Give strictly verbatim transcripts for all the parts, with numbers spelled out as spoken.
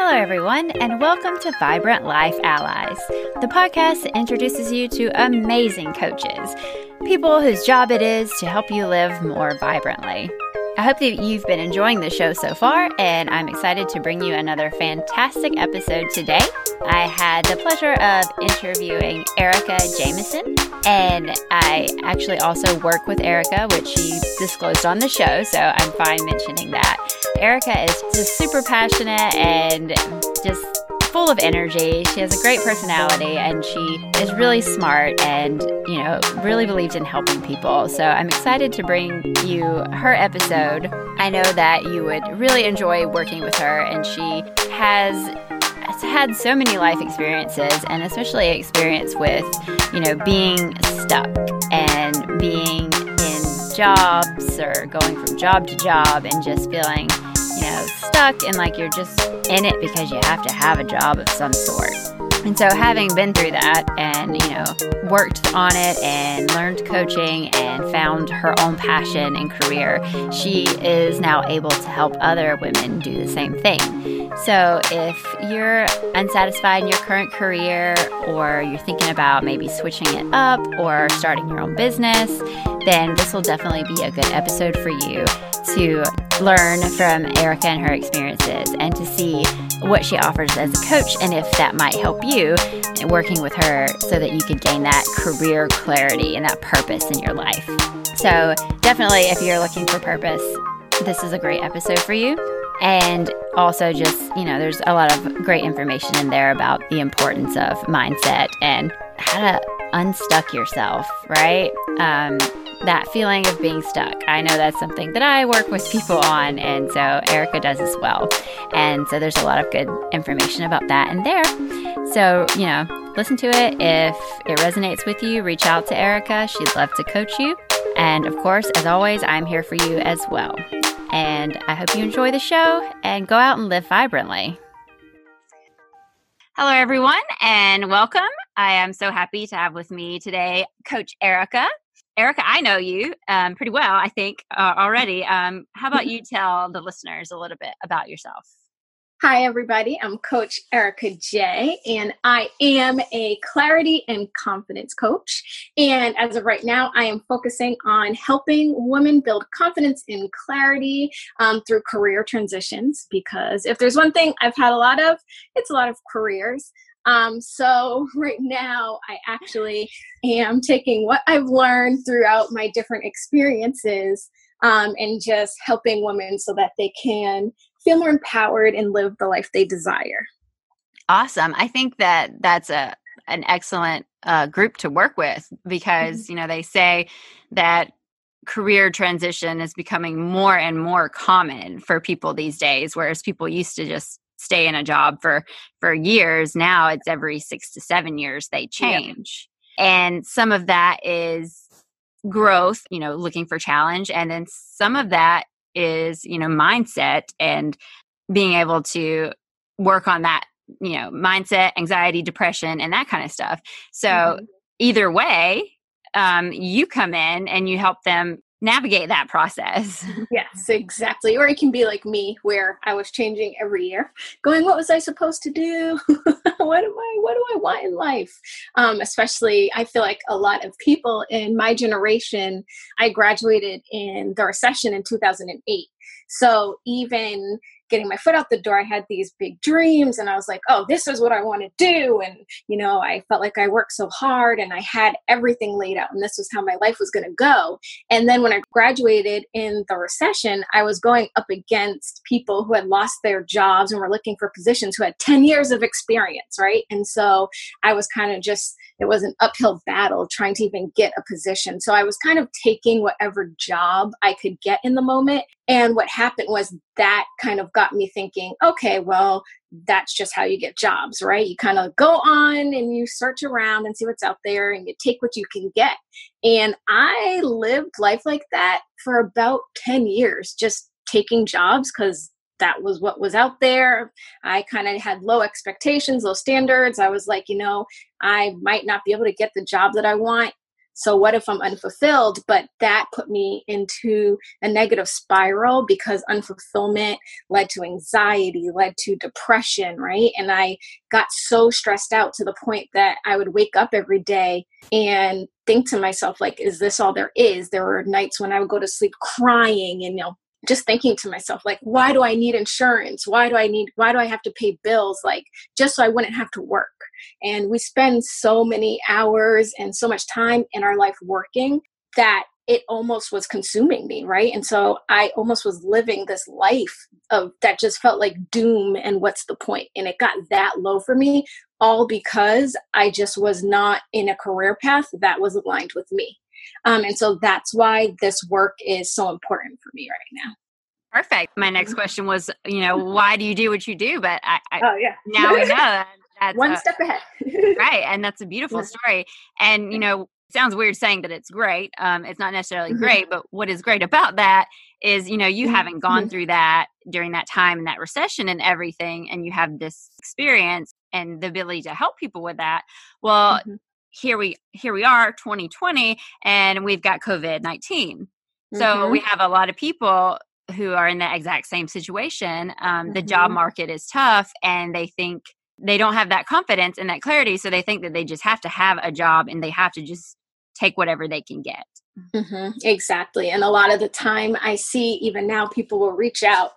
Hello, everyone, and welcome to Vibrant Life Allies, the podcast that introduces you to amazing coaches, people whose job it is to help you live more vibrantly. I hope that you've been enjoying the show so far, and I'm excited to bring you another fantastic episode today. I had the pleasure of interviewing Erica Jameson, and I actually also work with Erica, which she disclosed on the show, so I'm fine mentioning that. Erica is just super passionate and just full of energy. She has a great personality, and she is really smart and, you know, really believes in helping people. So I'm excited to bring you her episode. I know that you would really enjoy working with her, and she has had so many life experiences, and especially experience with, you know, being stuck and being in jobs or going from job to job and just feeling, you know, stuck and like you're just in it because you have to have a job of some sort. And so having been through that and, you know, worked on it and learned coaching and found her own passion and career, she is now able to help other women do the same thing. So if you're unsatisfied in your current career, or you're thinking about maybe switching it up or starting your own business, then this will definitely be a good episode for you to learn from Erica and her experiences and to see what she offers as a coach and if that might help you working with her so that you could gain that career clarity and that purpose in your life. So definitely if you're looking for purpose, this is a great episode for you. And also just, you know, there's a lot of great information in there about the importance of mindset and how to unstuck yourself, right? Um, that feeling of being stuck. I know that's something that I work with people on, and so Erica does as well. And so there's a lot of good information about that in there. So, you know, listen to it. If it resonates with you, reach out to Erica. She'd love to coach you. And of course, as always, I'm here for you as well. And I hope you enjoy the show and go out and live vibrantly. Hello, everyone, and welcome. I am so happy to have with me today Coach Erica. Erica, I know you um, pretty well, I think, uh, already. Um, how about you tell the listeners a little bit about yourself? Hi, everybody. I'm Coach Erica J, and I am a clarity and confidence coach. And as of right now, I am focusing on helping women build confidence and clarity um, through career transitions, because if there's one thing I've had a lot of, it's a lot of careers. Um, so right now I actually am taking what I've learned throughout my different experiences, um, and just helping women so that they can feel more empowered and live the life they desire. Awesome. I think that that's a, an excellent, uh, group to work with because, mm-hmm. you know, they say that career transition is becoming more and more common for people these days, whereas people used to just stay in a job for, for years. Now it's every six to seven years they change. Yep. And some of that is growth, you know, looking for challenge. And then some of that is, you know, mindset and being able to work on that, you know, mindset, anxiety, depression, and that kind of stuff. So mm-hmm. either way, um, you come in and you help them navigate that process. Yes, exactly. Or it can be like me, where I was changing every year, going, what was I supposed to do? What am I, what do I want in life? Um, especially, I feel like a lot of people in my generation, I graduated in the recession in two thousand eight. So even getting my foot out the door, I had these big dreams and I was like, oh, this is what I want to do. And, you know, I felt like I worked so hard and I had everything laid out and this was how my life was going to go. And then when I graduated in the recession, I was going up against people who had lost their jobs and were looking for positions who had ten years of experience, right? And so I was kind of just, it was an uphill battle trying to even get a position. So I was kind of taking whatever job I could get in the moment. And what happened was that kind of got me thinking, okay, well, that's just how you get jobs, right? You kind of go on and you search around and see what's out there and you take what you can get. And I lived life like that for about ten years, just taking jobs because that was what was out there. I kind of had low expectations, low standards. I was like, you know, I might not be able to get the job that I want. So what if I'm unfulfilled? But that put me into a negative spiral because unfulfillment led to anxiety, led to depression, right? And I got so stressed out to the point that I would wake up every day and think to myself, like, is this all there is? There were nights when I would go to sleep crying and, you know, just thinking to myself, like, why do I need insurance? Why do I need, why do I have to pay bills? Like, just so I wouldn't have to work. And we spend so many hours and so much time in our life working that it almost was consuming me, right? And so I almost was living this life of that just felt like doom and what's the point? And it got that low for me, all because I just was not in a career path that was aligned with me. Um, and so that's why this work is so important for me right now. Perfect. My next question was, you know, why do you do what you do? But I, I oh, yeah. now we know that. That's one a, step ahead. Right. And that's a beautiful story. And, you know, it sounds weird saying that it's great. Um, it's not necessarily mm-hmm. great, but what is great about that is, you know, you haven't gone mm-hmm. through that during that time and that recession and everything, and you have this experience and the ability to help people with that. Well, mm-hmm. here we, here we are twenty twenty and we've got COVID nineteen. So mm-hmm. we have a lot of people who are in the exact same situation. Um, mm-hmm. The job market is tough and they think, they don't have that confidence and that clarity. So they think that they just have to have a job and they have to just take whatever they can get. Mm-hmm, exactly. And a lot of the time I see even now people will reach out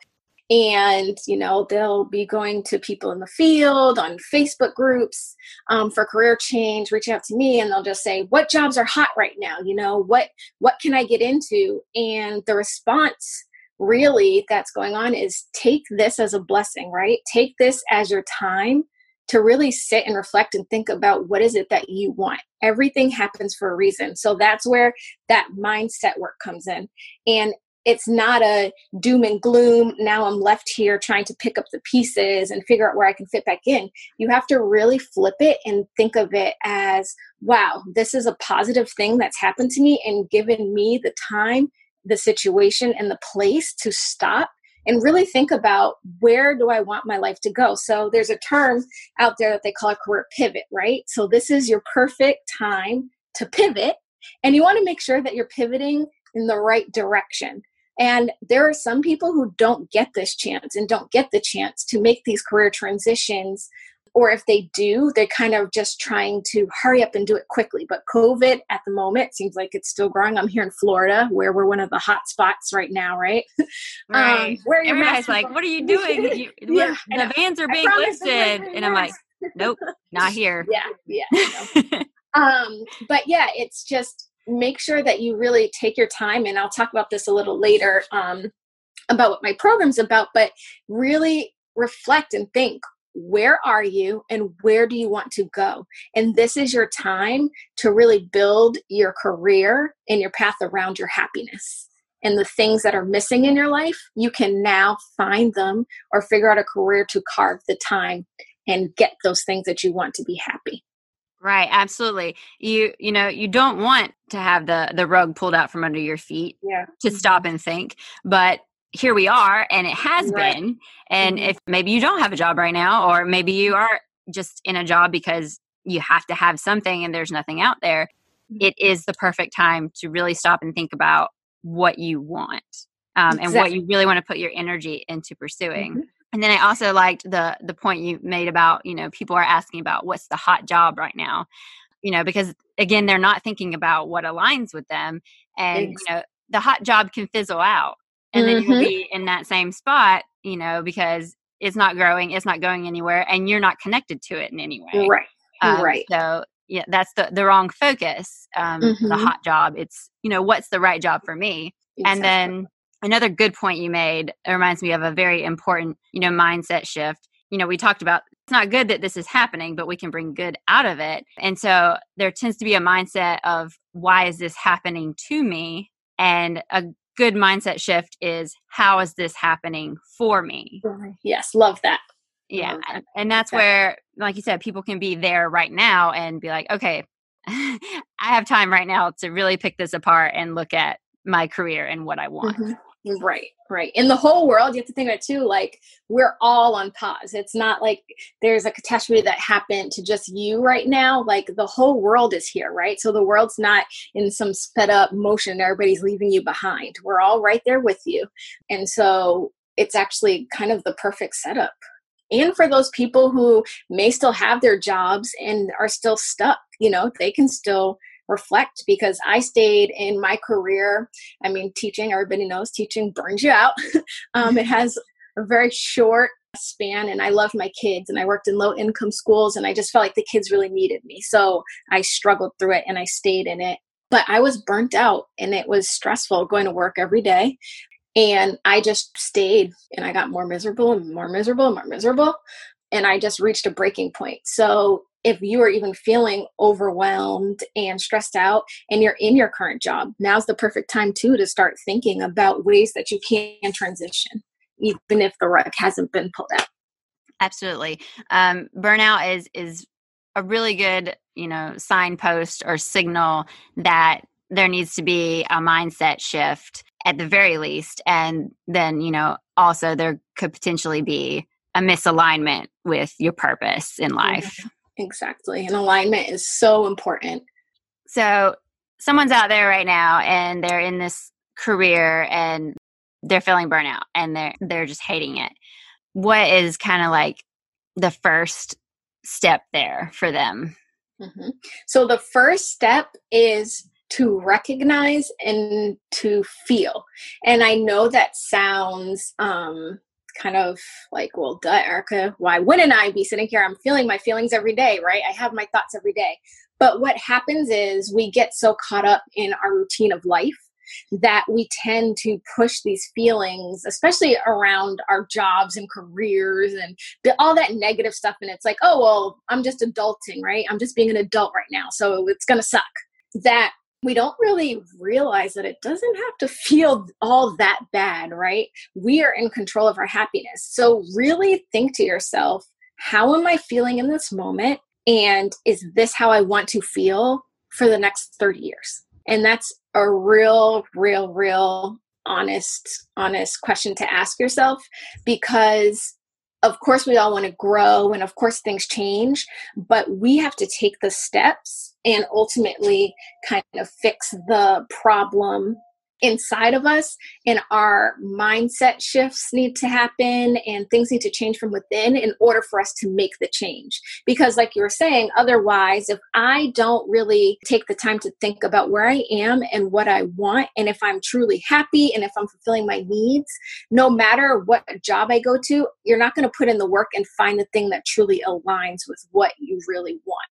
and, you know, they'll be going to people in the field on Facebook groups um, for career change, reach out to me and they'll just say, what jobs are hot right now? You know, what, what can I get into? And the response really that's going on is take this as a blessing, right? Take this as your time to really sit and reflect and think about what is it that you want. Everything happens for a reason. So that's where that mindset work comes in. And it's not a doom and gloom. Now I'm left here trying to pick up the pieces and figure out where I can fit back in. You have to really flip it and think of it as, wow, this is a positive thing that's happened to me and given me the time, the situation, and the place to stop and really think about where do I want my life to go. So there's a term out there that they call a career pivot, right? So this is your perfect time to pivot, and you want to make sure that you're pivoting in the right direction. And there are some people who don't get this chance and don't get the chance to make these career transitions, or if they do, they're kind of just trying to hurry up and do it quickly. But COVID at the moment seems like it's still growing. I'm here in Florida where we're one of the hot spots right now, right? Right. Um, where everybody's like, from? What are you doing? You, yeah, the vans are being lifted. And I'm like, nope, not here. Yeah, yeah. No. um, but yeah, it's just make sure that you really take your time. And I'll talk about this a little later um, about what my program's about, but really reflect and think. Where are you and where do you want to go? And this is your time to really build your career and your path around your happiness. And the things that are missing in your life, you can now find them or figure out a career to carve the time and get those things that you want to be happy. Right. Absolutely. You, you know, you don't want to have the, the rug pulled out from under your feet yeah. to stop and think, but here we are, and it has right. been. And mm-hmm. if maybe you don't have a job right now, or maybe you are just in a job because you have to have something and there's nothing out there, mm-hmm. it is the perfect time to really stop and think about what you want um, exactly. and what you really want to put your energy into pursuing. Mm-hmm. And then I also liked the the point you made about, you know, people are asking about what's the hot job right now, you know, because again, they're not thinking about what aligns with them. And, exactly. you know, the hot job can fizzle out. And then you'll be in that same spot, you know, because it's not growing, it's not going anywhere, and you're not connected to it in any way. Right. Um, right. So yeah, that's the, the wrong focus. Um, mm-hmm. The hot job. It's, you know, what's the right job for me? Exactly. And then another good point you made, it reminds me of a very important, you know, mindset shift. You know, we talked about it's not good that this is happening, but we can bring good out of it. And so there tends to be a mindset of why is this happening to me? And a good mindset shift is how is this happening for me? Yes. Love that. Yeah. Love that. And that's okay. where, like you said, people can be there right now and be like, okay, I have time right now to really pick this apart and look at my career and what I want. Mm-hmm. Right. Right. In the whole world, you have to think about it too, like we're all on pause. It's not like there's a catastrophe that happened to just you right now. Like the whole world is here, right? So the world's not in some sped up motion. Everybody's leaving you behind. We're all right there with you. And so it's actually kind of the perfect setup. And for those people who may still have their jobs and are still stuck, you know, they can still reflect, because I stayed in my career. I mean, teaching, everybody knows teaching burns you out. um, it has a very short span, and I loved my kids, and I worked in low income schools, and I just felt like the kids really needed me. So I struggled through it and I stayed in it, but I was burnt out and it was stressful going to work every day. And I just stayed, and I got more miserable and more miserable and more miserable. And I just reached a breaking point. So if you are even feeling overwhelmed and stressed out and you're in your current job, now's the perfect time too to start thinking about ways that you can transition, even if the rug hasn't been pulled out. Absolutely. Um, burnout is is a really good, you know, signpost or signal that there needs to be a mindset shift at the very least. And then, you know, also there could potentially be a misalignment with your purpose in life. Mm-hmm. Exactly. And alignment is so important. So someone's out there right now and they're in this career and they're feeling burnout and they're, they're just hating it. What is kind of like the first step there for them? Mm-hmm. So the first step is to recognize and to feel. And I know that sounds, um, kind of like, well, duh, Erica, why wouldn't I be sitting here? I'm feeling my feelings every day, right? I have my thoughts every day. But what happens is we get so caught up in our routine of life that we tend to push these feelings, especially around our jobs and careers and all that negative stuff. And it's like, oh, well, I'm just adulting, right? I'm just being an adult right now. So it's going to suck. That we don't really realize that it doesn't have to feel all that bad, right? We are in control of our happiness. So really think to yourself, how am I feeling in this moment? And is this how I want to feel for the next thirty years? And that's a real, real, real honest, honest question to ask yourself, because of course we all want to grow and of course things change, but we have to take the steps and ultimately kind of fix the problem inside of us. And our mindset shifts need to happen and things need to change from within in order for us to make the change. Because like you were saying, otherwise, if I don't really take the time to think about where I am and what I want, and if I'm truly happy and if I'm fulfilling my needs, no matter what job I go to, you're not going to put in the work and find the thing that truly aligns with what you really want.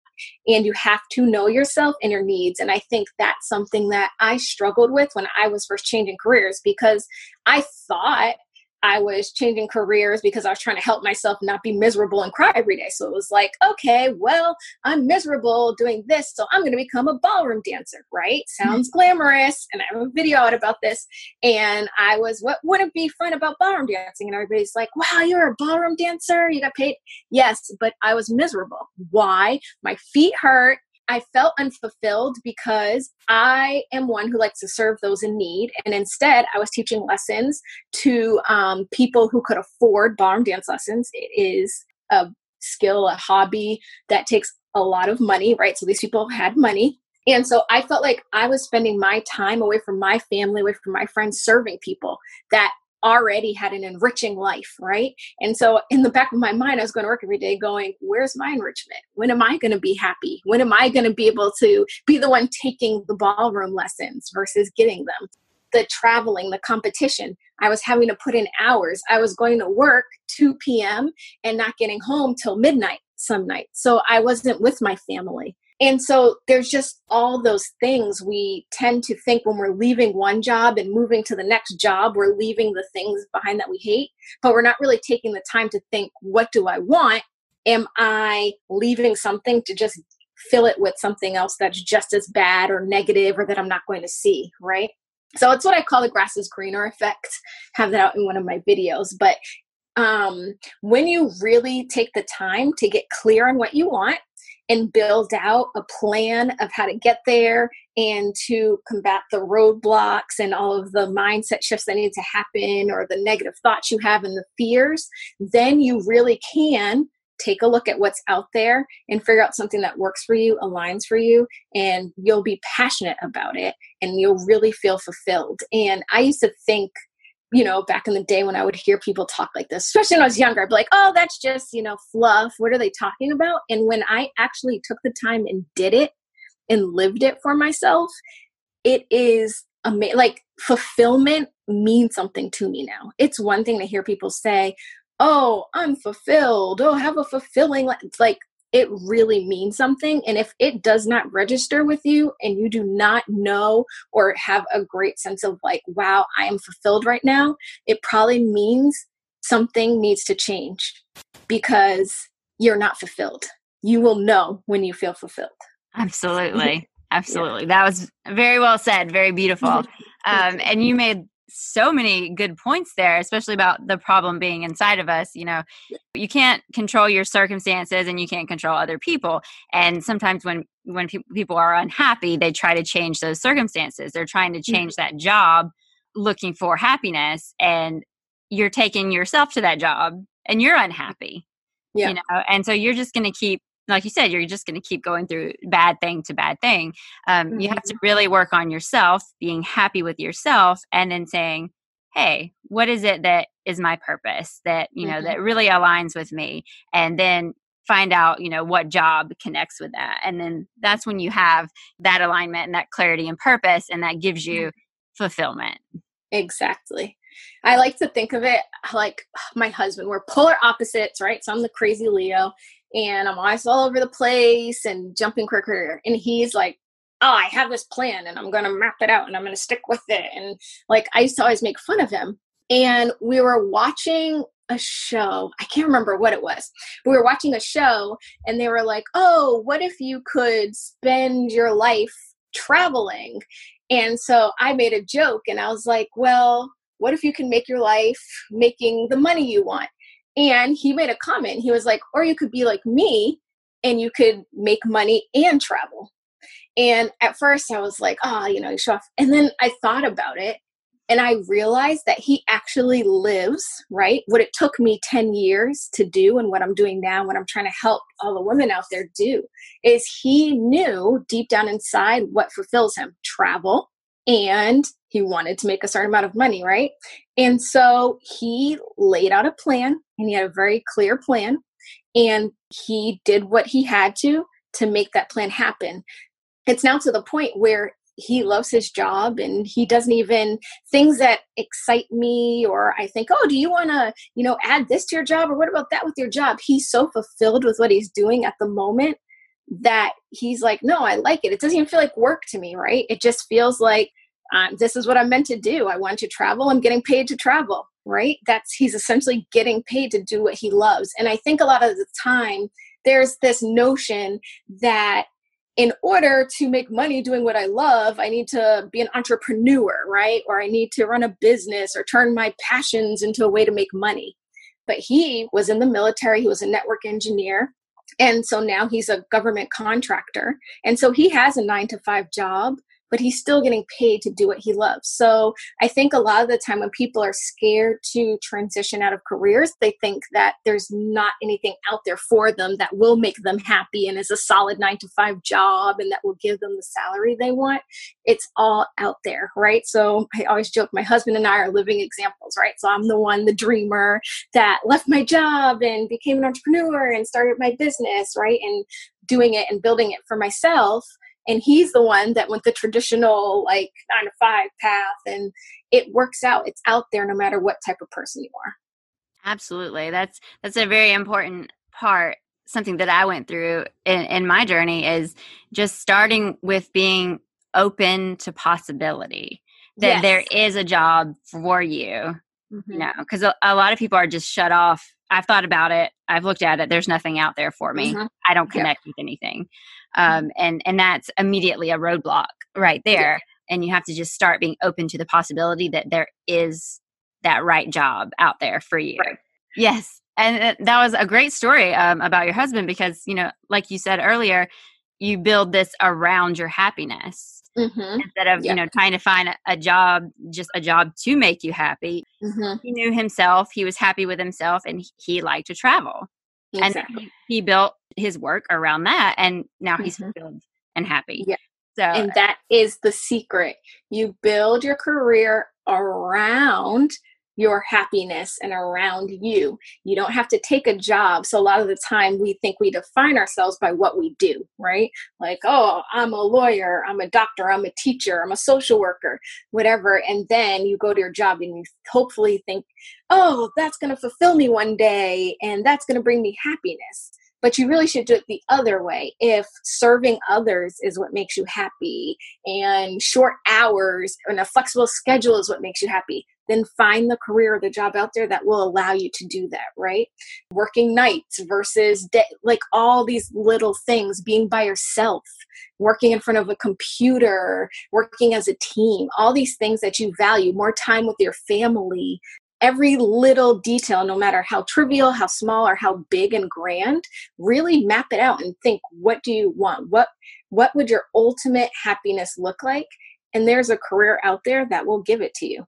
And you have to know yourself and your needs. And I think that's something that I struggled with when I was first changing careers, because I thought I was changing careers because I was trying to help myself not be miserable and cry every day. So it was like, okay, well, I'm miserable doing this, so I'm going to become a ballroom dancer, right? Sounds mm-hmm. glamorous. And I have a video out about this. And I was, what wouldn't be fun about ballroom dancing? And everybody's like, wow, you're a ballroom dancer. You got paid. Yes, but I was miserable. Why? My feet hurt. I felt unfulfilled because I am one who likes to serve those in need. And instead, I was teaching lessons to um, people who could afford ballroom dance lessons. It is a skill, a hobby that takes a lot of money, right? So these people had money. And so I felt like I was spending my time away from my family, away from my friends, serving people that already had an enriching life, right? And so in the back of my mind, I was going to work every day going, where's my enrichment? When am I going to be happy? When am I going to be able to be the one taking the ballroom lessons versus getting them? The traveling, the competition. I was having to put in hours. I was going to work two p.m. and not getting home till midnight some nights. So I wasn't with my family. And so there's just all those things we tend to think when we're leaving one job and moving to the next job, we're leaving the things behind that we hate, but we're not really taking the time to think, what do I want? Am I leaving something to just fill it with something else that's just as bad or negative or that I'm not going to see, right? So it's what I call the grass is greener effect. I have that out in one of my videos. But um, when you really take the time to get clear on what you want, and build out a plan of how to get there and to combat the roadblocks and all of the mindset shifts that need to happen or the negative thoughts you have and the fears, then you really can take a look at what's out there and figure out something that works for you, aligns for you, and you'll be passionate about it and you'll really feel fulfilled. And I used to think, you know, back in the day when I would hear people talk like this, especially when I was younger, I'd be like, oh, that's just, you know, fluff. What are they talking about? And when I actually took the time and did it and lived it for myself, it is amazing. Like, fulfillment means something to me now. It's one thing to hear people say, oh, I'm fulfilled. Oh, have a fulfilling life. Like, it really means something. And if it does not register with you and you do not know or have a great sense of like, wow, I am fulfilled right now, it probably means something needs to change because you're not fulfilled. You will know when you feel fulfilled. Absolutely. Absolutely. Yeah. That was very well said. Very beautiful. Um, and you made so many good points there, especially about the problem being inside of us. You know, you can't control your circumstances and you can't control other people. And sometimes when, when pe- people are unhappy, they try to change those circumstances. They're trying to change that job looking for happiness, and you're taking yourself to that job and you're unhappy, yeah. you know? And so you're just going to keep, like you said, you're just going to keep going through bad thing to bad thing. Um, mm-hmm. You have to really work on yourself, being happy with yourself, and then saying, hey, what is it that is my purpose that, you mm-hmm. know, that really aligns with me? And then find out, you know, what job connects with that. And then that's when you have that alignment and that clarity and purpose, and that gives you mm-hmm. fulfillment. Exactly. I like to think of it like my husband. We're polar opposites, right? So I'm the crazy Leo, and I'm always all over the place and jumping quicker. And he's like, oh, I have this plan and I'm going to map it out and I'm going to stick with it. And like, I used to always make fun of him. And we were watching a show. I can't remember what it was. We were watching a show and they were like, oh, what if you could spend your life traveling? And so I made a joke and I was like, well, what if you can make your life making the money you want? And he made a comment. He was like, or you could be like me and you could make money and travel. And at first I was like, oh, you know, you show off. And then I thought about it and I realized that he actually lives, right? What it took me ten years to do and what I'm doing now, what I'm trying to help all the women out there do, is he knew deep down inside what fulfills him, travel. And he wanted to make a certain amount of money, right? And so he laid out a plan, and he had a very clear plan, and he did what he had to to make that plan happen. It's now to the point where he loves his job and he doesn't even, things that excite me or I think, oh, do you want to, you know, add this to your job or what about that with your job? He's so fulfilled with what he's doing at the moment that he's like, no, I like it. It doesn't even feel like work to me, right? It just feels like um, this is what I'm meant to do. I want to travel. I'm getting paid to travel, right? That's, he's essentially getting paid to do what he loves. And I think a lot of the time there's this notion that in order to make money doing what I love, I need to be an entrepreneur, right? Or I need to run a business or turn my passions into a way to make money. But he was in the military. He was a network engineer. And so now he's a government contractor. And so he has a nine to five job, but he's still getting paid to do what he loves. So I think a lot of the time when people are scared to transition out of careers, they think that there's not anything out there for them that will make them happy and is a solid nine to five job and that will give them the salary they want. It's all out there, right? So I always joke, my husband and I are living examples, right? So I'm the one, the dreamer that left my job and became an entrepreneur and started my business, right? And doing it and building it for myself. And he's the one that went the traditional like nine to five path, and it works out. It's out there no matter what type of person you are. Absolutely. That's, that's a very important part. Something that I went through in, in my journey is just starting with being open to possibility that yes. there is a job for you. Mm-hmm. You know, because a, a lot of people are just shut off. I've thought about it. I've looked at it. There's nothing out there for me. Mm-hmm. I don't connect yeah. with anything. Um, and, and that's immediately a roadblock right there. Yeah. And you have to just start being open to the possibility that there is that right job out there for you. Right. Yes. And that was a great story um, about your husband, because, you know, like you said earlier, you build this around your happiness mm-hmm. instead of, yeah. you know, trying to find a job, just a job to make you happy. Mm-hmm. He knew himself. He was happy with himself, and he liked to travel. Exactly. And he built his work around that. And now he's mm-hmm. fulfilled and happy. Yeah. So, and that is the secret. You build your career around your happiness and around you. You don't have to take a job. So a lot of the time we think we define ourselves by what we do, right? Like, oh, I'm a lawyer, I'm a doctor, I'm a teacher, I'm a social worker, whatever. And then you go to your job and you hopefully think, oh, that's going to fulfill me one day and that's going to bring me happiness. But you really should do it the other way. If serving others is what makes you happy, and short hours and a flexible schedule is what makes you happy, then find the career or the job out there that will allow you to do that, right? Working nights versus day, like all these little things, being by yourself, working in front of a computer, working as a team, all these things that you value, more time with your family. Every little detail, no matter how trivial, how small, or how big and grand, really map it out and think, what do you want? What what would your ultimate happiness look like? And there's a career out there that will give it to you.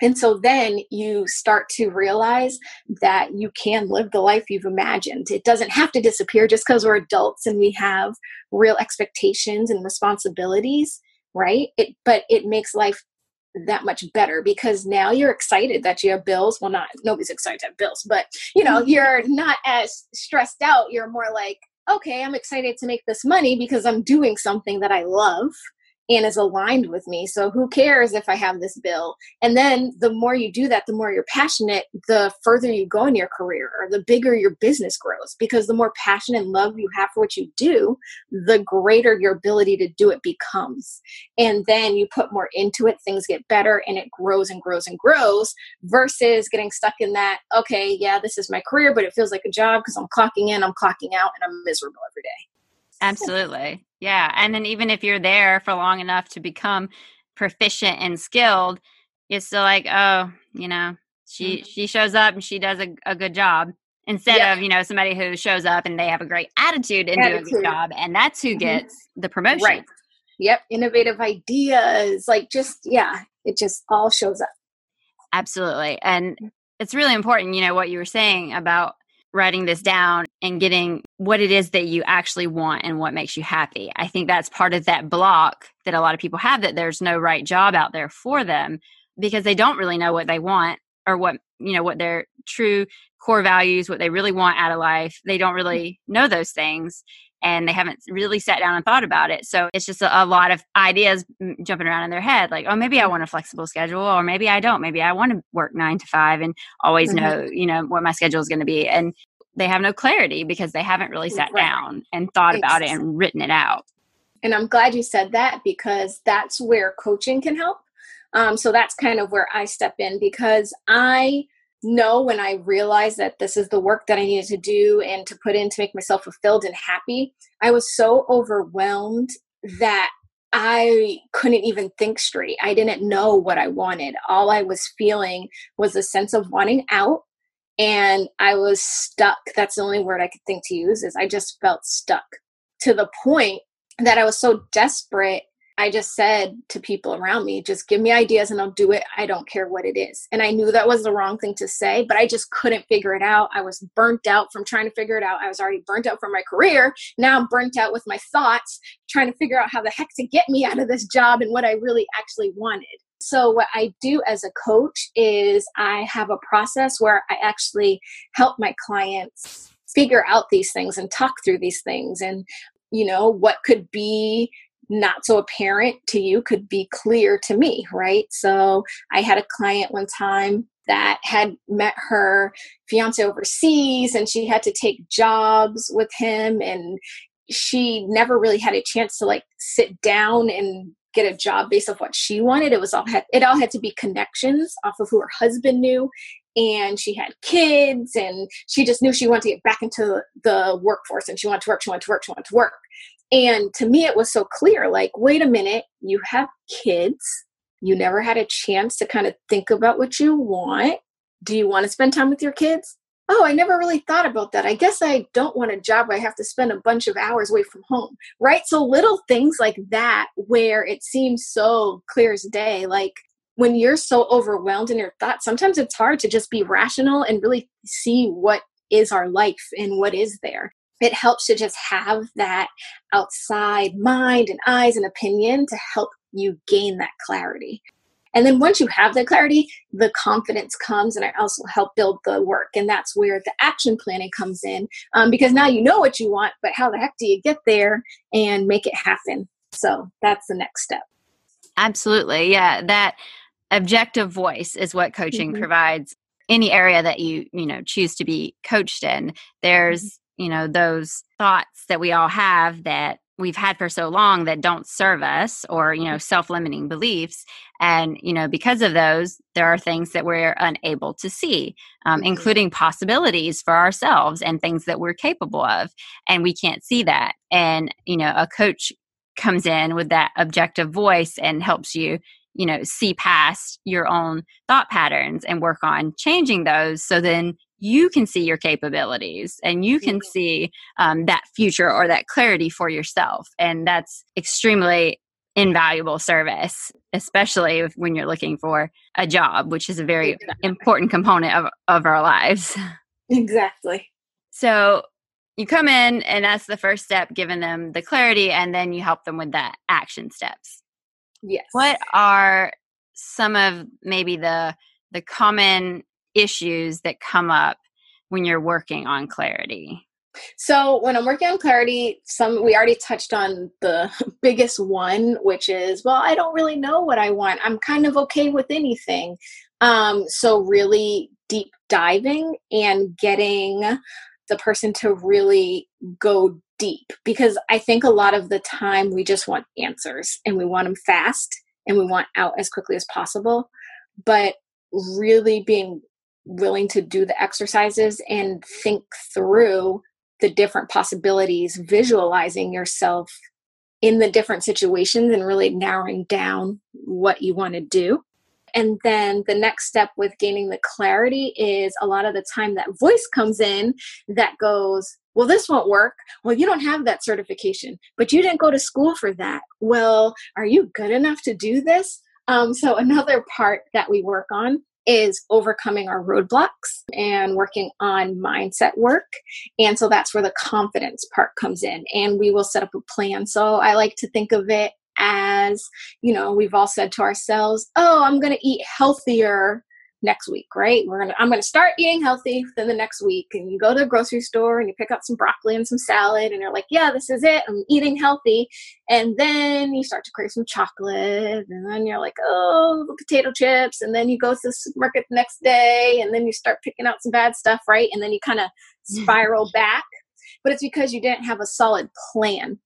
And so then you start to realize that you can live the life you've imagined. It doesn't have to disappear just because we're adults and we have real expectations and responsibilities, right? It, but it makes life that much better, because now you're excited that you have bills. Well, not nobody's excited to have bills, but you know, you're not as stressed out. You're more like, okay, I'm excited to make this money because I'm doing something that I love and is aligned with me. So who cares if I have this bill? And then the more you do that, the more you're passionate, the further you go in your career or the bigger your business grows, because the more passion and love you have for what you do, the greater your ability to do it becomes. And then you put more into it, things get better, and it grows and grows and grows, versus getting stuck in that, okay, yeah, this is my career, but it feels like a job because I'm clocking in, I'm clocking out, and I'm miserable every day. Absolutely. Yeah. And then even if you're there for long enough to become proficient and skilled, you're still like, oh, you know, she, mm-hmm. she shows up and she does a, a good job, instead yeah. of, you know, somebody who shows up and they have a great attitude and attitude. do a good job. And that's who gets mm-hmm. the promotion. Right. Yep. Innovative ideas. Like just, yeah, it just all shows up. Absolutely. And it's really important, you know, what you were saying about writing this down and getting what it is that you actually want and what makes you happy. I think that's part of that block that a lot of people have, that there's no right job out there for them because they don't really know what they want or what, you know, what their true core values, what they really want out of life. They don't really know those things, and they haven't really sat down and thought about it. So it's just a, a lot of ideas jumping around in their head. Like, oh, maybe I want a flexible schedule, or maybe I don't. Maybe I want to work nine to five and always mm-hmm. know, you know, what my schedule is going to be. And they have no clarity because they haven't really sat right. down and thought Thanks. about it and written it out. And I'm glad you said that, because that's where coaching can help. Um, so that's kind of where I step in, because I know when I realized that this is the work that I needed to do and to put in to make myself fulfilled and happy, I was so overwhelmed that I couldn't even think straight. I didn't know what I wanted. All I was feeling was a sense of wanting out, and I was stuck. That's the only word I could think to use, is I just felt stuck, to the point that I was so desperate. I just said to people around me, just give me ideas and I'll do it. I don't care what it is. And I knew that was the wrong thing to say, but I just couldn't figure it out. I was burnt out from trying to figure it out. I was already burnt out from my career. Now I'm burnt out with my thoughts, trying to figure out how the heck to get me out of this job and what I really actually wanted. So what I do as a coach is I have a process where I actually help my clients figure out these things and talk through these things. And, you know, what could be not so apparent to you could be clear to me, right? So I had a client one time that had met her fiance overseas, and she had to take jobs with him, and she never really had a chance to like sit down and get a job based off what she wanted. It was all had, it all had to be connections off of who her husband knew. And she had kids, and she just knew she wanted to get back into the workforce, and she wanted to work, she wanted to work, she wanted to work. And to me, it was so clear, like, wait a minute, you have kids. You never had a chance to kind of think about what you want. Do you want to spend time with your kids? oh, I never really thought about that. I guess I don't want a job where I have to spend a bunch of hours away from home, right? So little things like that where it seems so clear as day, like when you're so overwhelmed in your thoughts, sometimes it's hard to just be rational and really see what is our life and what is there. It helps to just have that outside mind and eyes and opinion to help you gain that clarity. And then once you have that clarity, the confidence comes, and I also help build the work. And that's where the action planning comes in, um, because now you know what you want, but how the heck do you get there and make it happen? So that's the next step. Absolutely. Yeah. That objective voice is what coaching mm-hmm. provides. Any area that you, you know, choose to be coached in, there's, you know, those thoughts that we all have that we've had for so long that don't serve us, or, you know, self-limiting beliefs. And, you know, because of those, there are things that we're unable to see, um, including possibilities for ourselves and things that we're capable of. And we can't see that. And, you know, a coach comes in with that objective voice and helps you, you know, see past your own thought patterns and work on changing those. So then you can see your capabilities, and you can see um, that future or that clarity for yourself. And that's extremely invaluable service, especially if, when you're looking for a job, which is a very important component of, of our lives. Exactly. So you come in, and that's the first step, giving them the clarity, and then you help them with the action steps. Yes. What are some of maybe the the common issues that come up when you're working on clarity? So when I'm working on clarity, some we already touched on the biggest one, which is, well, I don't really know what I want. I'm kind of okay with anything. Um, so really deep diving and getting the person to really go deep, because I think a lot of the time we just want answers, and we want them fast, and we want out as quickly as possible. But really being willing to do the exercises and think through the different possibilities, visualizing yourself in the different situations and really narrowing down what you want to do. And then the next step with gaining the clarity is a lot of the time that voice comes in that goes, well, this won't work. Well, you don't have that certification, but you didn't go to school for that. Well, are you good enough to do this? Um, so another part that we work on is overcoming our roadblocks and working on mindset work. And so that's where the confidence part comes in, and we will set up a plan. So I like to think of it as, you know, we've all said to ourselves, oh, I'm going to eat healthier next week, right? We're going to, I'm going to start eating healthy within the next week. And you go to the grocery store and you pick up some broccoli and some salad, and you're like, yeah, this is it. I'm eating healthy. And then you start to crave some chocolate, and then you're like, oh, the potato chips. And then you go to the supermarket the next day, and then you start picking out some bad stuff, right? And then you kind of spiral back, but it's because you didn't have a solid plan.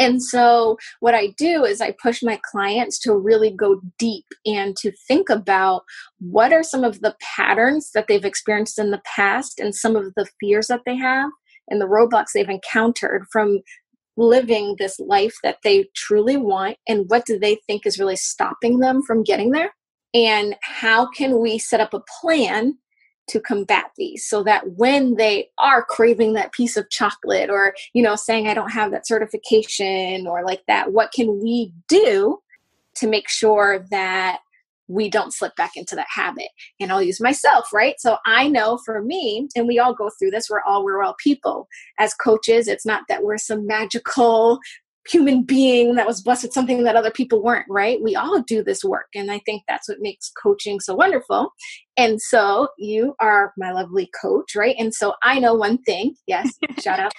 And so what I do is I push my clients to really go deep and to think about what are some of the patterns that they've experienced in the past, and some of the fears that they have, and the roadblocks they've encountered from living this life that they truly want, and what do they think is really stopping them from getting there, and how can we set up a plan to combat these, so that when they are craving that piece of chocolate, or, you know, saying I don't have that certification or like that, what can we do to make sure that we don't slip back into that habit? And I'll use myself, right? So I know for me, and we all go through this, we're all, we're all people. As coaches, it's not that we're some magical human being that was blessed with something that other people weren't, right? We all do this work. And I think that's what makes coaching so wonderful. And so you are my lovely coach, right? And so I know one thing, yes, shout out.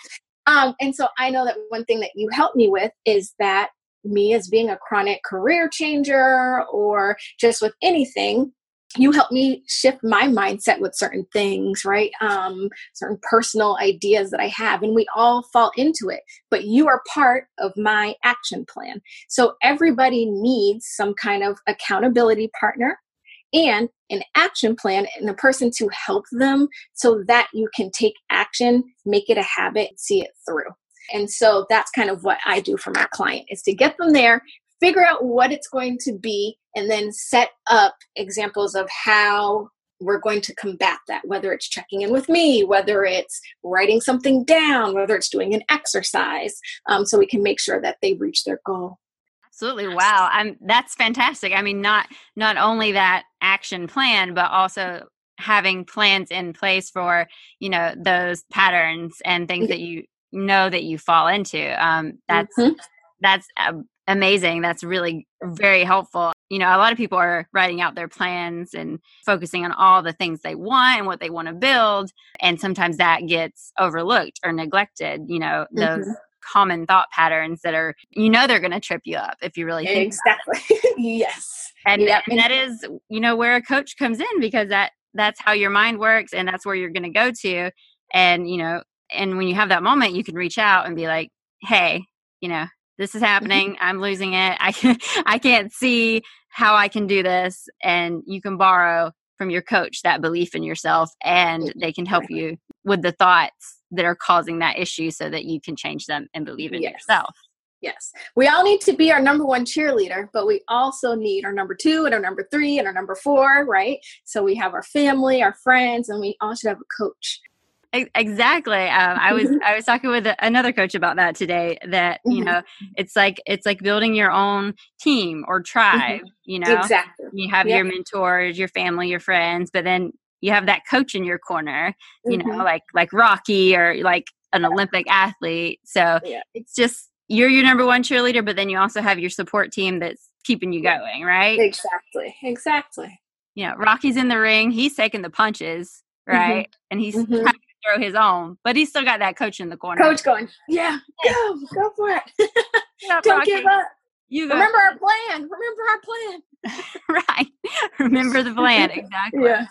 Um, and so I know that one thing that you helped me with is that me as being a chronic career changer, or just with anything, you helped me shift my mindset with certain things, right? Um, certain personal ideas that I have, and we all fall into it, but you are part of my action plan. So everybody needs some kind of accountability partner and an action plan, and a person to help them so that you can take action, make it a habit, see it through. And so that's kind of what I do for my client, is to get them there, figure out what it's going to be, and then set up examples of how we're going to combat that, whether it's checking in with me, whether it's writing something down, whether it's doing an exercise, um, so we can make sure that they reach their goal. Absolutely. Wow. I'm, that's fantastic. I mean, not not only that action plan, but also having plans in place for, you know, those patterns and things that you know that you fall into. Um, that's mm-hmm. that's uh, amazing. That's really very helpful. You know, a lot of people are writing out their plans and focusing on all the things they want and what they want to build. And sometimes that gets overlooked or neglected, you know, those mm-hmm. common thought patterns that are, you know, they're going to trip you up if you really think exactly. Yes. And, yep. and that is, you know, where a coach comes in, because that that's how your mind works and that's where you're going to go to. And, you know, and when you have that moment, you can reach out and be like, hey, you know, this is happening. I'm losing it. I can't, I can't see how I can do this. And you can borrow from your coach that belief in yourself, and they can help you with the thoughts that are causing that issue so that you can change them and believe in yes. yourself. Yes. We all need to be our number one cheerleader, but we also need our number two and our number three and our number four, right? So we have our family, our friends, and we all should have a coach. Exactly. Um, I was I was talking with another coach about that today. That you know, it's like it's like building your own team or tribe. You know, exactly. You have yep. your mentors, your family, your friends, but then you have that coach in your corner. You mm-hmm. know, like like Rocky or like an Olympic athlete. So yeah. it's just you're your number one cheerleader, but then you also have your support team that's keeping you going. Right? Exactly. Exactly. Yeah. You know, Rocky's in the ring. He's taking the punches. Right? Mm-hmm. And he's. Mm-hmm. throw his own, but he's still got that coach in the corner. Coach going, yeah, go, go for it. Don't Rocky. Give up. You go. Remember our plan. Remember our plan. Right. Remember the plan. Exactly. Yeah.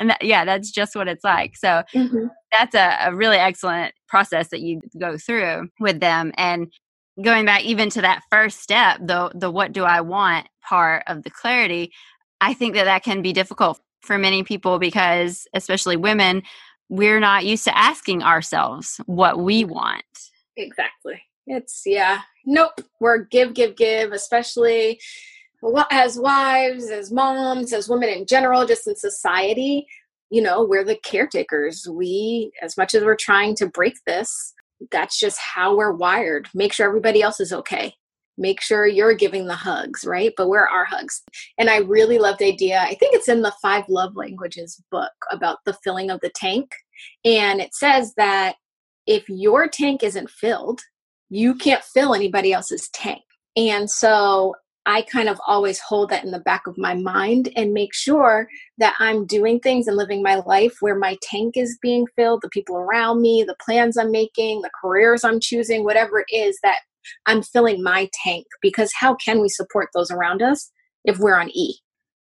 And that, yeah, that's just what it's like. So mm-hmm. that's a, a really excellent process that you go through with them. And going back even to that first step, the, the what do I want part of the clarity, I think that that can be difficult for many people, because especially women, we're not used to asking ourselves what we want. Exactly. It's yeah. Nope. We're give, give, give, especially as wives, as moms, as women in general, just in society, you know, we're the caretakers. We, as much as we're trying to break this, that's just how we're wired. Make sure everybody else is okay. Make sure you're giving the hugs, right? But where are hugs? And I really love the idea. I think it's in the Five Love Languages book about the filling of the tank. And it says that if your tank isn't filled, you can't fill anybody else's tank. And so I kind of always hold that in the back of my mind and make sure that I'm doing things and living my life where my tank is being filled, the people around me, the plans I'm making, the careers I'm choosing, whatever it is that I'm filling my tank, because how can we support those around us if we're on E?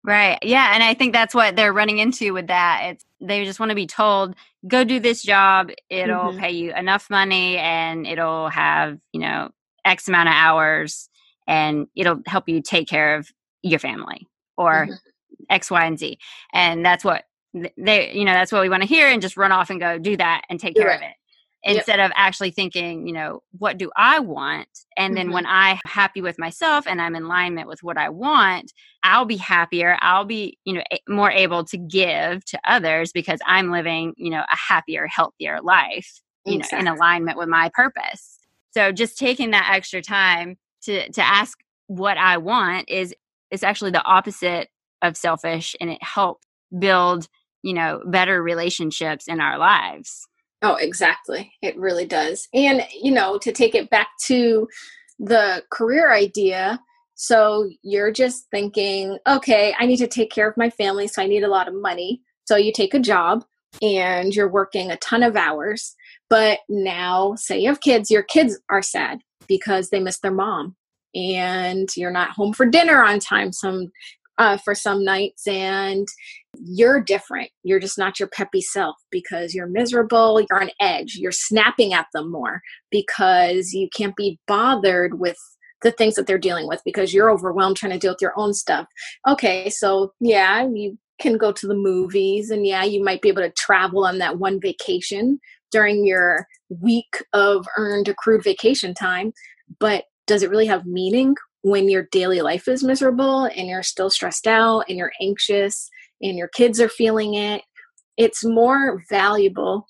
Right. Yeah. And I think that's what they're running into with that. It's they just want to be told, go do this job. It'll mm-hmm. pay you enough money and it'll have, you know, X amount of hours and it'll help you take care of your family or mm-hmm. X, Y, and Z. And that's what they, you know, that's what we want to hear, and just run off and go do that and take care yeah. of it. Instead yep. of actually thinking, you know, what do I want? And then mm-hmm. when I'm happy with myself and I'm in alignment with what I want, I'll be happier. I'll be, you know, a- more able to give to others because I'm living, you know, a happier, healthier life, you exactly. know, in alignment with my purpose. So just taking that extra time to to ask what I want is is actually the opposite of selfish, and it helps build, you know, better relationships in our lives. Oh, exactly. It really does. And, you know, to take it back to the career idea. So you're just thinking, okay, I need to take care of my family, so I need a lot of money. So you take a job and you're working a ton of hours. But now say you have kids, your kids are sad because they miss their mom and you're not home for dinner on time some uh, for some nights. And you're different. You're just not your peppy self because you're miserable. You're on edge. You're snapping at them more because you can't be bothered with the things that they're dealing with because you're overwhelmed trying to deal with your own stuff. Okay. So yeah, you can go to the movies, and yeah, you might be able to travel on that one vacation during your week of earned accrued vacation time. But does it really have meaning when your daily life is miserable and you're still stressed out and you're anxious and your kids are feeling it, it's more valuable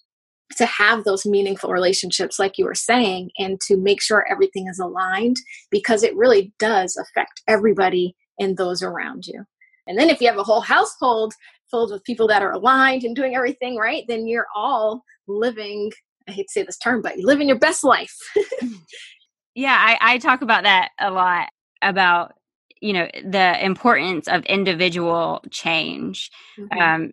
to have those meaningful relationships, like you were saying, and to make sure everything is aligned, because it really does affect everybody and those around you. And then if you have a whole household filled with people that are aligned and doing everything right, then you're all living, I hate to say this term, but you're living your best life. Yeah, I, I talk about that a lot, about, you know, the importance of individual change. Mm-hmm. Um,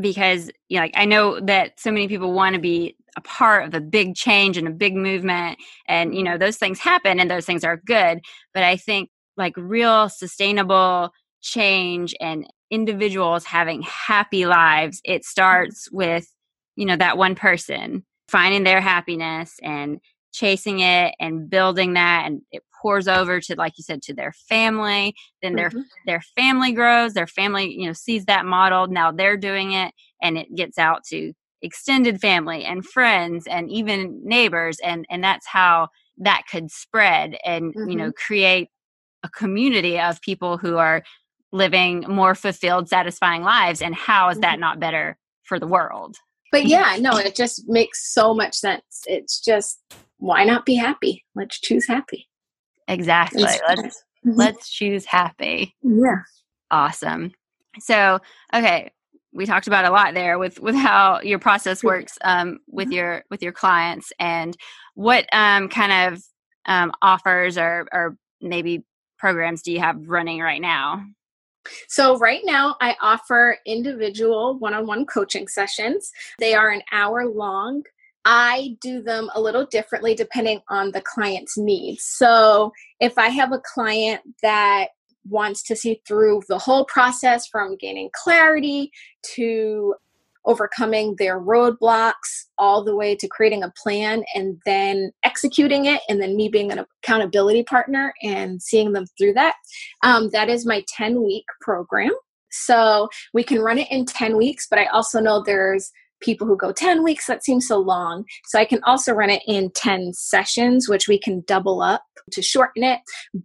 because, you know, like, I know that so many people want to be a part of a big change and a big movement, and, you know, those things happen and those things are good. But I think, like, real sustainable change and individuals having happy lives, it starts with, you know, that one person finding their happiness and chasing it and building that, and it pours over to, like you said, to their family. Then their mm-hmm. their family grows, their family, you know, sees that model, now they're doing it, and it gets out to extended family and friends and even neighbors, and and that's how that could spread and mm-hmm. you know, create a community of people who are living more fulfilled, satisfying lives. And how is that not better for the world? But yeah, no, it just makes so much sense. It's just, why not be happy? Let's choose happy. Exactly. Let's let's, mm-hmm. let's choose happy. Yeah. Awesome. So, okay, we talked about a lot there with, with how your process works um, with your with your clients, and what um, kind of um, offers or or maybe programs do you have running right now? So right now I offer individual one-on-one coaching sessions. They are an hour long. I do them a little differently depending on the client's needs. So if I have a client that wants to see through the whole process, from gaining clarity to overcoming their roadblocks, all the way to creating a plan and then executing it, and then me being an accountability partner and seeing them through that. Um, that is my ten-week program. So we can run it in ten weeks, but I also know there's people who go ten weeks, that seems so long. So I can also run it in ten sessions, which we can double up to shorten it.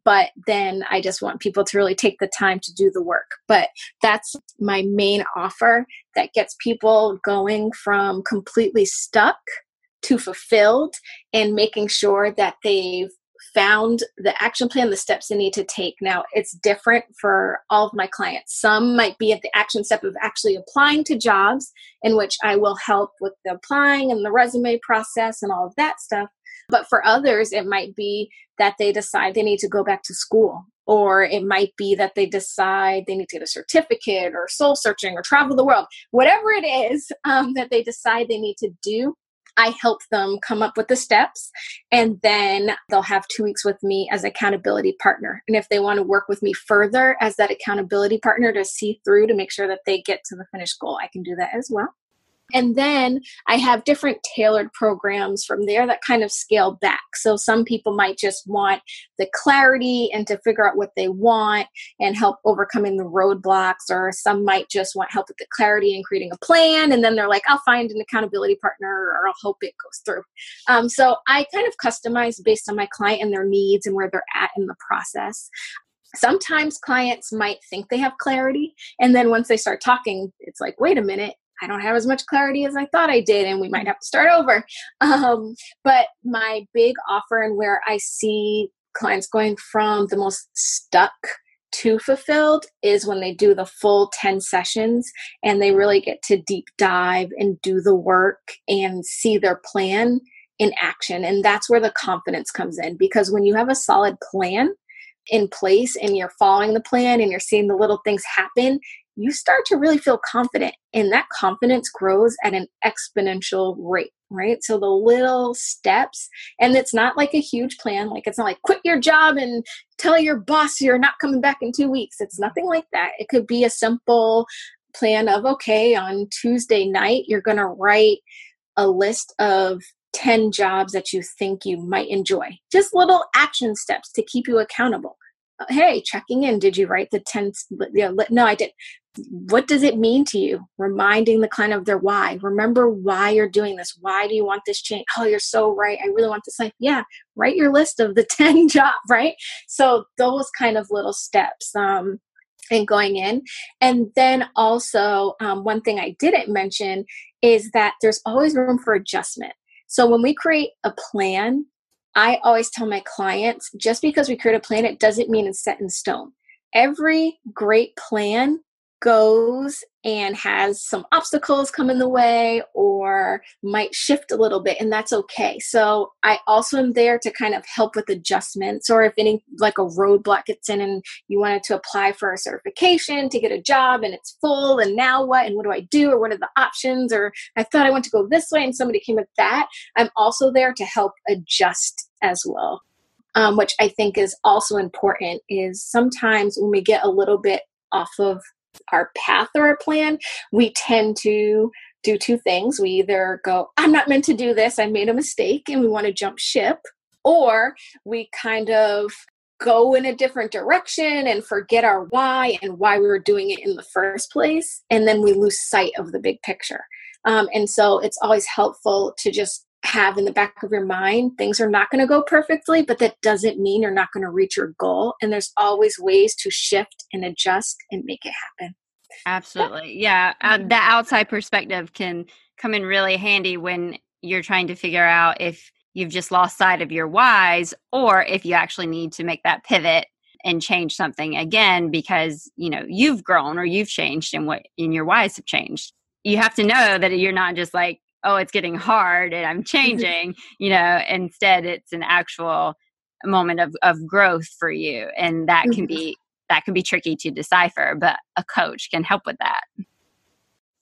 But then I just want people to really take the time to do the work. But that's my main offer that gets people going from completely stuck to fulfilled, and making sure that they've found the action plan, the steps they need to take. Now, it's different for all of my clients. Some might be at the action step of actually applying to jobs, in which I will help with the applying and the resume process and all of that stuff. But for others, it might be that they decide they need to go back to school, or it might be that they decide they need to get a certificate or soul searching or travel the world. Whatever it is um, that they decide they need to do, I help them come up with the steps, and then they'll have two weeks with me as accountability partner. And if they want to work with me further as that accountability partner to see through, to make sure that they get to the finished goal, I can do that as well. And then I have different tailored programs from there that kind of scale back. So some people might just want the clarity and to figure out what they want and help overcoming the roadblocks, or some might just want help with the clarity and creating a plan. And then they're like, I'll find an accountability partner, or I'll hope it goes through. Um, so I kind of customize based on my client and their needs and where they're at in the process. Sometimes clients might think they have clarity, and then once they start talking, it's like, wait a minute, I don't have as much clarity as I thought I did, and we might have to start over. Um, but my big offer, and where I see clients going from the most stuck to fulfilled, is when they do the full ten sessions and they really get to deep dive and do the work and see their plan in action. And that's where the confidence comes in, because when you have a solid plan in place and you're following the plan and you're seeing the little things happen, you start to really feel confident, and that confidence grows at an exponential rate, right? So the little steps, and it's not like a huge plan. Like, it's not like quit your job and tell your boss you're not coming back in two weeks. It's nothing like that. It could be a simple plan of, okay, on Tuesday night, you're going to write a list of ten jobs that you think you might enjoy. Just little action steps to keep you accountable. Hey, checking in. Did you write the ten? You know, no, I didn't. What does it mean to you? Reminding the client of their why. Remember why you're doing this. Why do you want this change? Oh, you're so right. I really want this life. Yeah. Write your list of the ten jobs, right? So those kind of little steps. Um, and going in. And then also, um, one thing I didn't mention is that there's always room for adjustment. So when we create a plan, I always tell my clients, just because we create a plan, it doesn't mean it's set in stone. Every great plan goes and has some obstacles come in the way or might shift a little bit, and that's okay. So I also am there to kind of help with adjustments, or if any, like a roadblock gets in and you wanted to apply for a certification to get a job and it's full and now what, and what do I do, or what are the options, or I thought I went to go this way and somebody came with that. I'm also there to help adjust as well, um, which I think is also important, is sometimes when we get a little bit off of our path or our plan, we tend to do two things. We either go, I'm not meant to do this, I made a mistake, and we want to jump ship, or we kind of go in a different direction and forget our why and why we were doing it in the first place, and then we lose sight of the big picture. Um, and so it's always helpful to just have in the back of your mind, things are not going to go perfectly, but that doesn't mean you're not going to reach your goal. And there's always ways to shift and adjust and make it happen. Absolutely. Yeah. yeah. Uh, that outside perspective can come in really handy when you're trying to figure out if you've just lost sight of your whys, or if you actually need to make that pivot and change something again, because, you know, you've grown or you've changed and what in your whys have changed. You have to know that you're not just like, oh, it's getting hard and I'm changing, you know, instead it's an actual moment of, of growth for you. And that can be, that can be tricky to decipher, but a coach can help with that.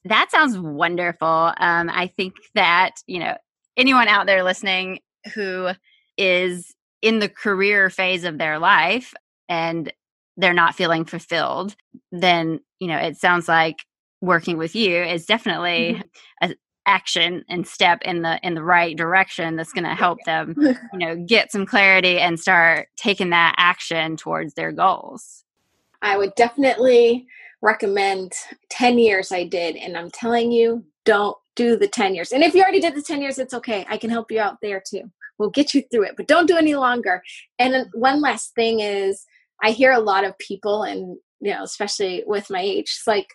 That sounds wonderful. Um, I think that, you know, anyone out there listening who is in the career phase of their life and they're not feeling fulfilled, then, you know, it sounds like working with you is definitely a action and step in the in the right direction that's going to help them, you know, get some clarity and start taking that action towards their goals. I would definitely recommend ten years I did, and I'm telling you, don't do the ten years. And if you already did the ten years, it's okay. I can help you out there too. We'll get you through it, but don't do any longer. And one last thing is, I hear a lot of people, and you know, especially with my age, it's like,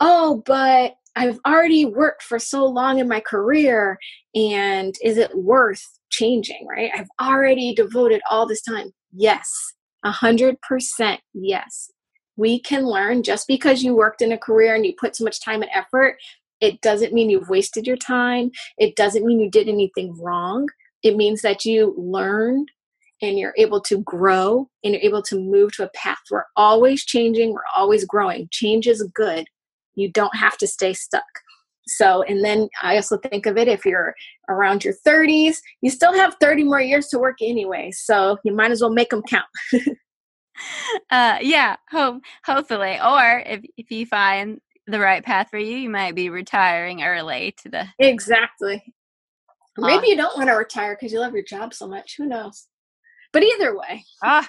oh, but I've already worked for so long in my career, and is it worth changing, right? I've already devoted all this time. Yes, one hundred percent yes. We can learn. Just because you worked in a career and you put so much time and effort, it doesn't mean you've wasted your time. It doesn't mean you did anything wrong. It means that you learned and you're able to grow and you're able to move to a path. We're always changing. We're always growing. Change is good. You don't have to stay stuck. So, and then I also think of it, if you're around your thirties, you still have thirty more years to work anyway. So you might as well make them count. uh, yeah, hope, hopefully. Or if, if you find the right path for you, you might be retiring early to the... Exactly. Maybe awesome. You don't want to retire because you love your job so much. Who knows? But either way. Ah.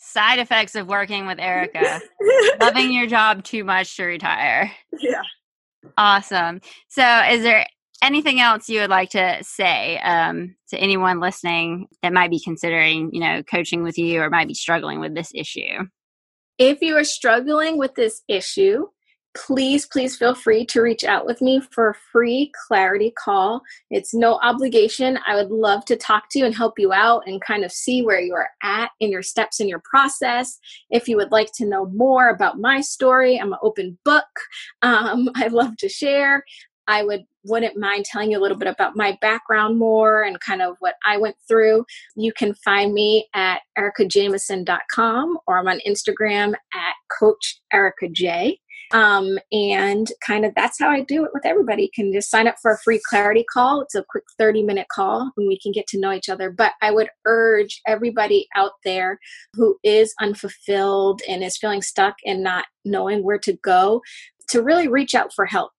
Side effects of working with Erica, loving your job too much to retire. Yeah. Awesome. So is there anything else you would like to say um, to anyone listening that might be considering, you know, coaching with you or might be struggling with this issue? If you are struggling with this issue, please, please feel free to reach out with me for a free clarity call. It's no obligation. I would love to talk to you and help you out and kind of see where you are at in your steps in your process. If you would like to know more about my story, I'm an open book. Um, I love to share. I would, wouldn't mind telling you a little bit about my background more and kind of what I went through. You can find me at erica jameson dot com, or I'm on Instagram at Coach Erica J. Um, and kind of that's how I do it with everybody. You can just sign up for a free clarity call. It's a quick thirty minute call and we can get to know each other. But I would urge everybody out there who is unfulfilled and is feeling stuck and not knowing where to go to really reach out for help.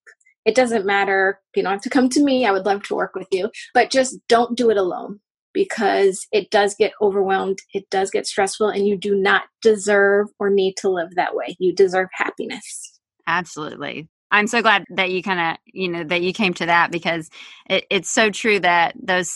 It doesn't matter. You don't have to come to me. I would love to work with you, but just don't do it alone, because it does get overwhelmed. It does get stressful, and you do not deserve or need to live that way. You deserve happiness. Absolutely. I'm so glad that you kind of, you know, that you came to that, because it, it's so true that those,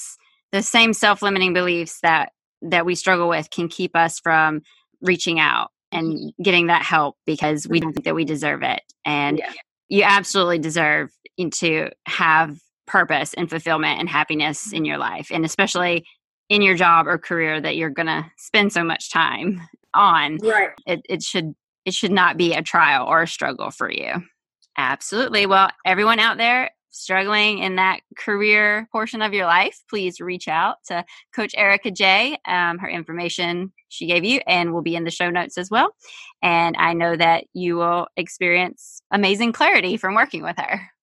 the same self-limiting beliefs that, that we struggle with can keep us from reaching out and getting that help because we don't think that we deserve it. And yeah. you absolutely deserve to have purpose and fulfillment and happiness in your life, and especially in your job or career that you're going to spend so much time on. Right. It, it should it should not be a trial or a struggle for you. Absolutely. Well, everyone out there struggling in that career portion of your life, please reach out to Coach Erica J. Um, her information she gave you and will be in the show notes as well. And I know that you will experience amazing clarity from working with her.